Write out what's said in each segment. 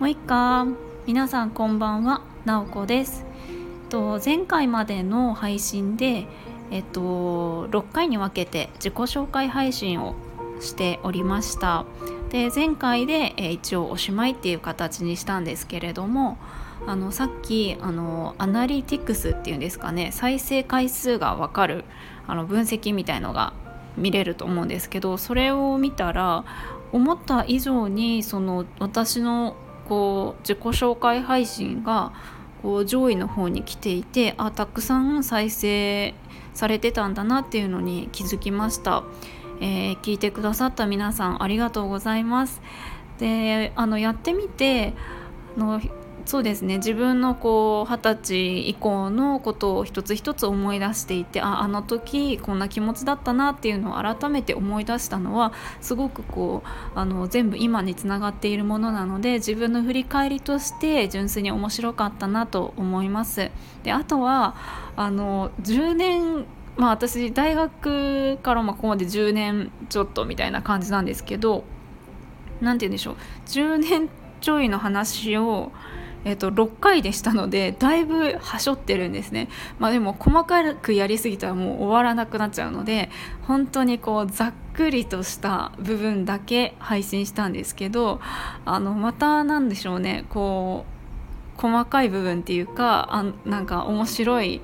Moikka、皆さんこんばんは、なおこです。前回までの配信で、6回に分けて自己紹介配信をしておりました。で、前回で一応おしまいっていう形にしたんですけれども、さっきアナリティクスっていうんですかね、再生回数が分かる分析みたいのが見れると思うんですけど、それを見たら思った以上に私の自己紹介配信が上位の方に来ていて、たくさん再生されてたんだなっていうのに気づきました。聞いてくださった皆さんありがとうございます。で、やってみてそうですね、自分の20歳以降のことを一つ一つ思い出していて、あの時こんな気持ちだったなっていうのを改めて思い出したのは、すごく全部今につながっているものなので、自分の振り返りとして純粋に面白かったなと思います。で、あとは10年私大学からここまで10年ちょっとみたいな感じなんですけど、なんて言うんでしょう、10年ちょいの話を6回でしたので、だいぶはしょってるんですね。でも細かくやりすぎたらもう終わらなくなっちゃうので、本当にざっくりとした部分だけ配信したんですけど、またなんでしょうね、細かい部分っていうか、なんか面白い、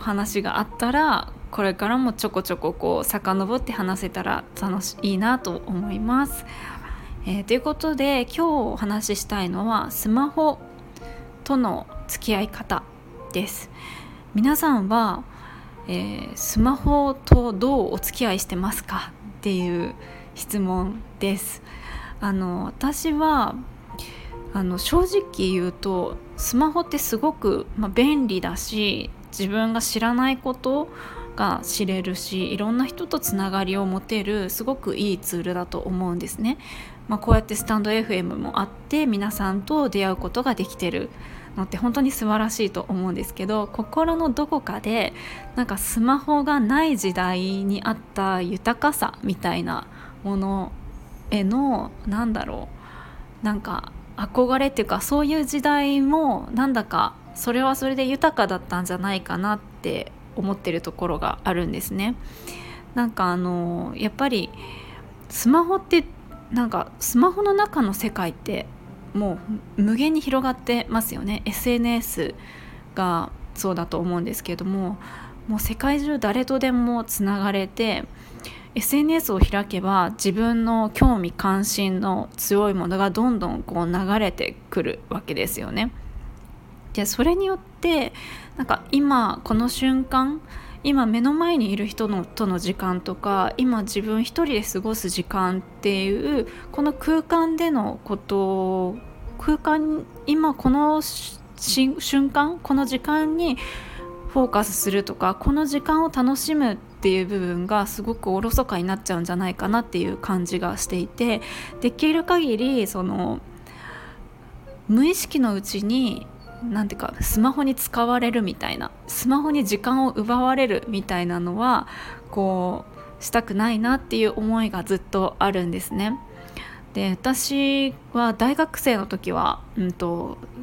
話があったらこれからもちょこちょこ遡って話せたらいいなと思います。ということで、今日お話ししたいのはスマホとの付き合い方です。皆さんは、スマホとどうお付き合いしてますかっていう質問です。私は正直言うと、スマホってすごく、便利だし、自分が知らないことが知れるし、いろんな人とつながりを持てるすごくいいツールだと思うんですね。こうやってスタンド FM もあって、皆さんと出会うことができてるのって本当に素晴らしいと思うんですけど、心のどこかでスマホがない時代にあった豊かさみたいなものへの憧れっていうか、そういう時代もなんだかそれはそれで豊かだったんじゃないかなって思ってるところがあるんですね。やっぱりスマホってスマホの中の世界ってもう無限に広がってますよね。 SNS がそうだと思うんですけども、もう世界中誰とでもつながれて、 SNS を開けば自分の興味関心の強いものがどんどん流れてくるわけですよね。で、それによって今この瞬間、今目の前にいる人との時間とか、今自分一人で過ごす時間っていうこの空間でのことを、今この瞬間、この時間にフォーカスするとか、この時間を楽しむっていう部分がすごくおろそかになっちゃうんじゃないかなっていう感じがしていて、できる限り無意識のうちにスマホに使われるみたいな、スマホに時間を奪われるみたいなのはしたくないなっていう思いがずっとあるんですね。で、私は大学生の時は、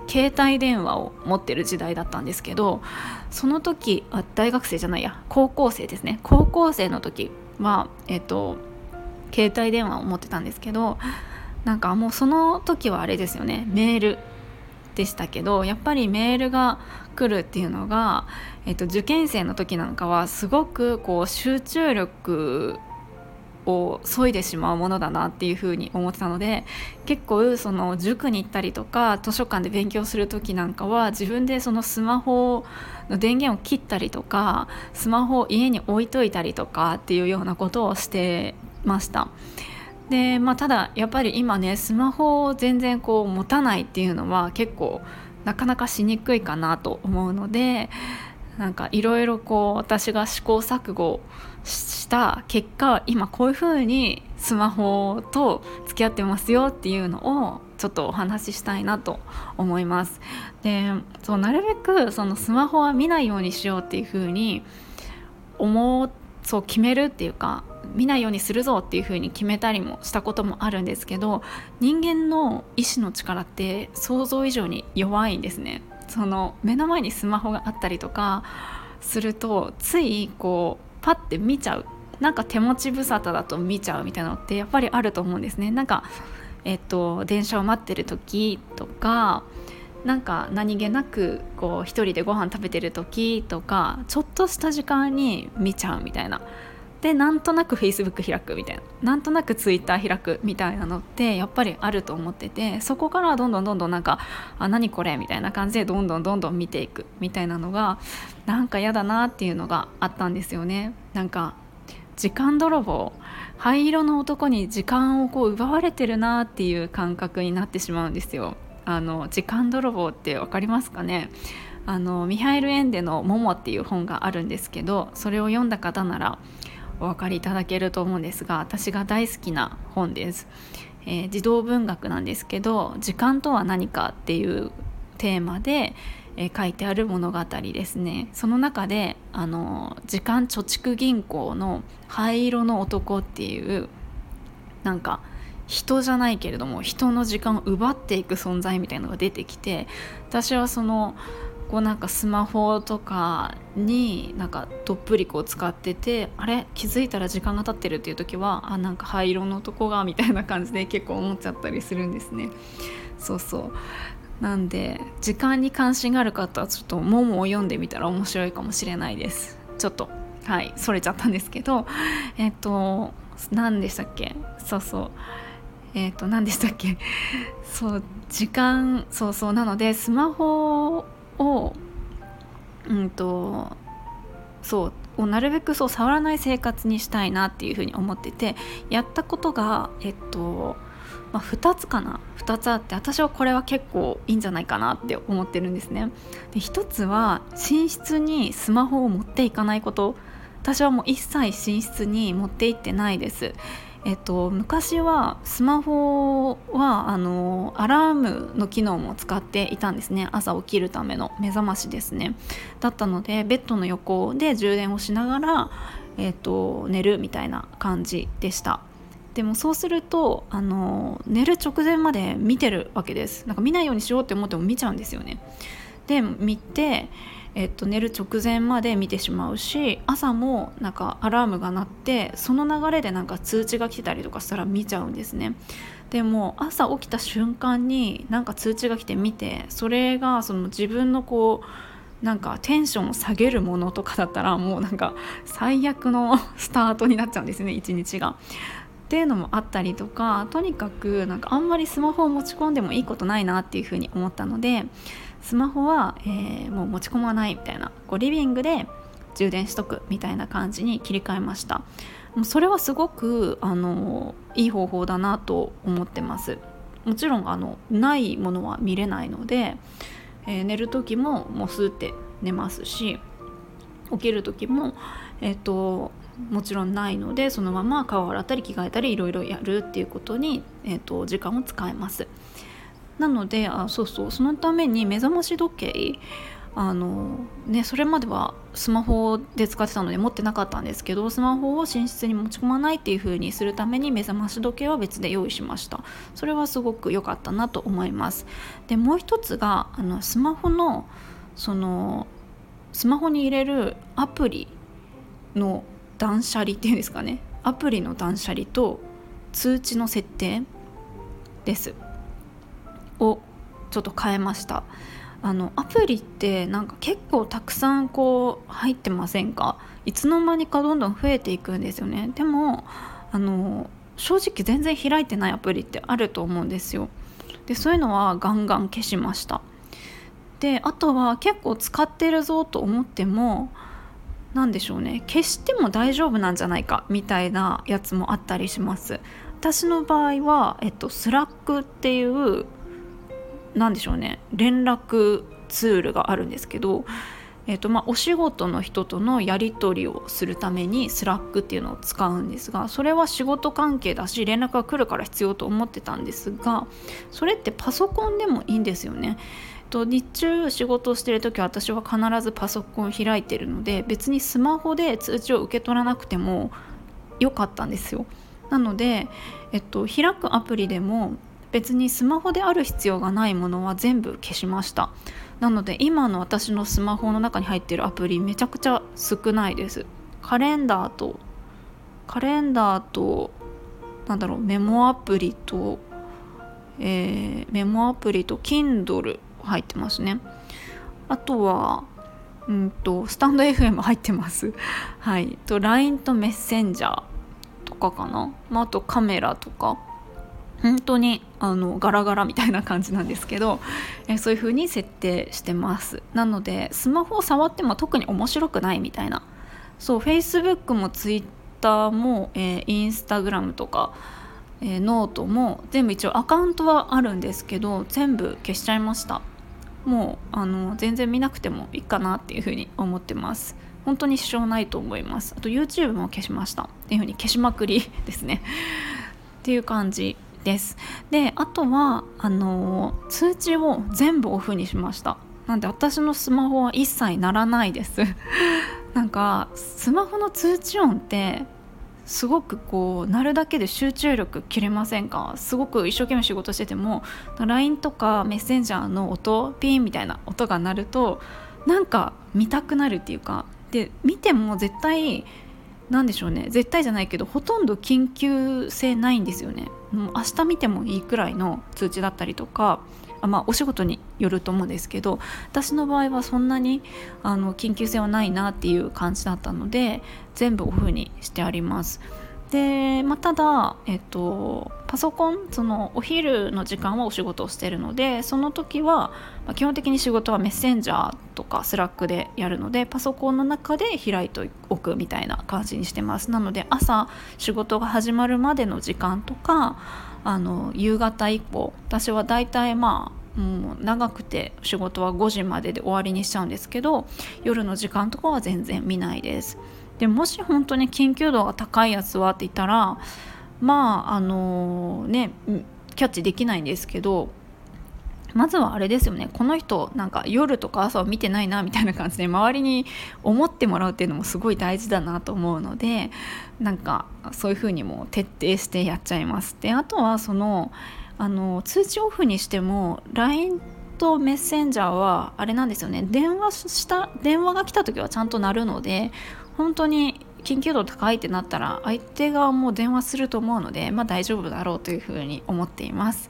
携帯電話を持ってる時代だったんですけど、その時大学生じゃないや高校生ですね。高校生の時は、携帯電話を持ってたんですけど、もうその時はあれですよね、メールでしたけど、やっぱりメールが来るっていうのが、受験生の時なんかはすごく集中力を削いでしまうものだなっていうふうに思ってたので、結構塾に行ったりとか図書館で勉強する時なんかは、自分でスマホの電源を切ったりとか、スマホを家に置いといたりとかっていうようなことをしてました。で、ただやっぱり今ね、スマホを全然持たないっていうのは結構なかなかしにくいかなと思うので、いろいろ私が試行錯誤した結果、今こういうふうにスマホと付き合ってますよっていうのをちょっとお話ししたいなと思います。で、なるべくスマホは見ないようにしようっていうふうに決めるっていうか、見ないようにするぞっていう風に決めたりもしたこともあるんですけど、人間の意志の力って想像以上に弱いんですね。その目の前にスマホがあったりとかするとついこうパッて見ちゃう、なんか手持ち無沙汰だと見ちゃうみたいなのってやっぱりあると思うんですね。なんか、電車を待ってる時とか、なんか何気なくこう一人でご飯食べてる時とかちょっとした時間に見ちゃうみたいな、でなんとなく Facebook 開くみたいな、なんとなく Twitter 開くみたいなのってやっぱりあると思ってて、そこからどんどんなんか何これみたいな感じでどんどん見ていくみたいなのがなんかやだなっていうのがあったんですよね。なんか時間泥棒、灰色の男に時間をこう奪われてるなっていう感覚になってしまうんですよ。時間泥棒って分かりますかね。ミハイル・エンデのモモっていう本があるんですけど、それを読んだ方ならお分かりいただけると思うんですが、私が大好きな本です、児童文学なんですけど、時間とは何かっていうテーマで、書いてある物語ですね。その中で時間貯蓄銀行の灰色の男っていう、なんか人じゃないけれども人の時間を奪っていく存在みたいなのが出てきて、私はそのなんかスマホとかになんかどっぷり使ってて、あれ気づいたら時間が経ってるっていう時は、あ、なんか灰色の男がみたいな感じで結構思っちゃったりするんですね。そうそう、なんで時間に関心がある方はちょっとモモを読んでみたら面白いかもしれないです。ちょっとはいそれちゃったんですけど、何でしたっけ、何でしたっけそう時間、そうそう、なのでスマホをそうなるべくそう触らない生活にしたいなっていうふうに思ってて、やったことが2つあって、私はこれは結構いいんじゃないかなって思ってるんですね。で1つは寝室にスマホを持っていかないこと。私はもう一切寝室に持っていってないです。昔はスマホはアラームの機能も使っていたんですね。朝起きるための目覚ましですね。だったのでベッドの横で充電をしながら、寝るみたいな感じでした。でもそうすると寝る直前まで見てるわけです。なんか見ないようにしようって思っても見ちゃうんですよね。で見て、寝る直前まで見てしまうし、朝もなんかアラームが鳴ってその流れでなんか通知が来てたりとかしたら見ちゃうんですね。でも朝起きた瞬間になんか通知が来て見て、それがその自分のなんかテンションを下げるものとかだったらもうなんか最悪のスタートになっちゃうんですね、一日が。っていうのもあったりとか、とにかくなんかあんまりスマホを持ち込んでもいいことないなっていうふうに思ったので、スマホは、もう持ち込まないみたいな、リビングで充電しとくみたいな感じに切り替えました。それはすごくいい方法だなと思ってます。もちろんないものは見れないので、寝る時ももうスーって寝ますし、起きる時ももちろんないので、そのまま顔を洗ったり着替えたりいろいろやるっていうことに、時間を使います。なのでそのために目覚まし時計それまではスマホで使ってたので持ってなかったんですけど、スマホを寝室に持ち込まないっていう風にするために目覚まし時計は別で用意しました。それはすごく良かったなと思います。でもう一つがスマホに入れるアプリの断捨離っていうんですかね、アプリの断捨離と通知の設定ですをちょっと変えました。アプリってなんか結構たくさん入ってませんか。いつの間にかどんどん増えていくんですよね。でも正直全然開いてないアプリってあると思うんですよ。でそういうのはガンガン消しました。であとは結構使ってるぞと思ってもなんでしょうね、消しても大丈夫なんじゃないかみたいなやつもあったりします。私の場合は、スラックっていうなんでしょうね、連絡ツールがあるんですけど、お仕事の人とのやり取りをするためにスラックっていうのを使うんですが、それは仕事関係だし連絡が来るから必要と思ってたんですが、それってパソコンでもいいんですよね。日中仕事をしているときは私は必ずパソコンを開いているので、別にスマホで通知を受け取らなくても良かったんですよ。なので、開くアプリでも別にスマホである必要がないものは全部消しました。なので今の私のスマホの中に入っているアプリめちゃくちゃ少ないです。カレンダーとメモアプリと、Kindle 入ってますね。あとはスタンド FM 入ってますはいと LINE とメッセンジャーとかかな、あとカメラとか本当にガラガラみたいな感じなんですけど、そういう風に設定してます。なのでスマホを触っても特に面白くないみたいな。そう Facebook も Twitter も、Instagram とか、ノートも全部一応アカウントはあるんですけど全部消しちゃいました。もう全然見なくてもいいかなっていう風に思ってます。本当に支障ないと思います。あと YouTube も消しましたっていう風に消しまくりですねっていう感じです。であとは通知を全部オフにしました。なんで私のスマホは一切鳴らないですスマホの通知音ってすごく鳴るだけで集中力切れませんか？すごく一生懸命仕事してても LINE とかメッセンジャーの音ピンみたいな音が鳴ると見たくなるっていうか、で見ても絶対絶対じゃないけどほとんど緊急性ないんですよね。もう明日見てもいいくらいの通知だったりとか、お仕事によると思うんですけど、私の場合はそんなに緊急性はないなっていう感じだったので全部オフにしてあります。で、ただ、パソコンお昼の時間はお仕事をしているので、その時は、基本的に仕事はメッセンジャーとかスラックでやるのでパソコンの中で開いておくみたいな感じにしてます。なので朝仕事が始まるまでの時間とか夕方以降、私はだいたいもう長くて仕事は5時までで終わりにしちゃうんですけど、夜の時間とかは全然見ないです。でもし本当に緊急度が高いやつはって言ったらキャッチできないんですけど、まずはあれですよね、この人夜とか朝を見てないなみたいな感じで周りに思ってもらうっていうのもすごい大事だなと思うので、そういう風にも徹底してやっちゃいます。であとは通知オフにしても LINE とメッセンジャーはあれなんですよね、電話が来た時はちゃんと鳴るので、本当に緊急度高いってなったら相手側も電話すると思うので、大丈夫だろうというふうに思っています。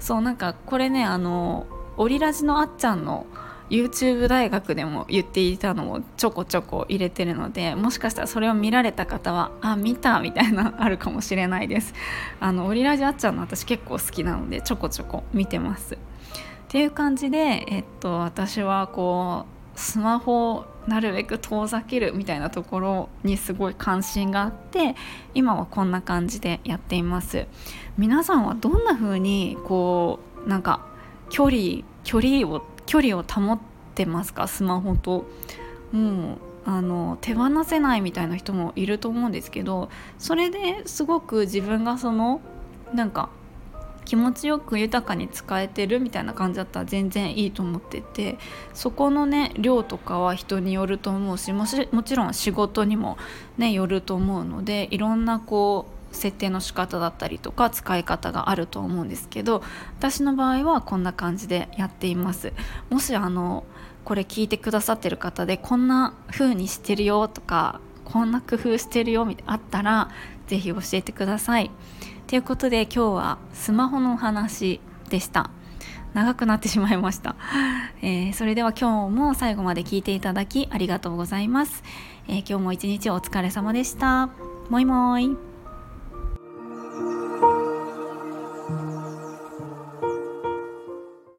そうこれねオリラジのあっちゃんの YouTube 大学でも言っていたのをちょこちょこ入れてるので、もしかしたらそれを見られた方は見たみたいなあるかもしれないです。オリラジあっちゃんの私結構好きなのでちょこちょこ見てますっていう感じで、私はスマホをなるべく遠ざけるみたいなところにすごい関心があって、今はこんな感じでやっています。皆さんはどんな風に距離を保ってますか？スマホともう手放せないみたいな人もいると思うんですけど、それですごく自分が気持ちよく豊かに使えてるみたいな感じだったら全然いいと思ってて、そこの量とかは人によると思うし、もちろん仕事にもよると思うので、いろんな設定の仕方だったりとか使い方があると思うんですけど、私の場合はこんな感じでやっています。もしこれ聞いてくださってる方でこんな風にしてるよとかこんな工夫してるよみたいなあったらぜひ教えてください。ということで今日はスマホのお話でした。長くなってしまいました、それでは今日も最後まで聞いていただきありがとうございます、今日も一日お疲れ様でした。もいもい。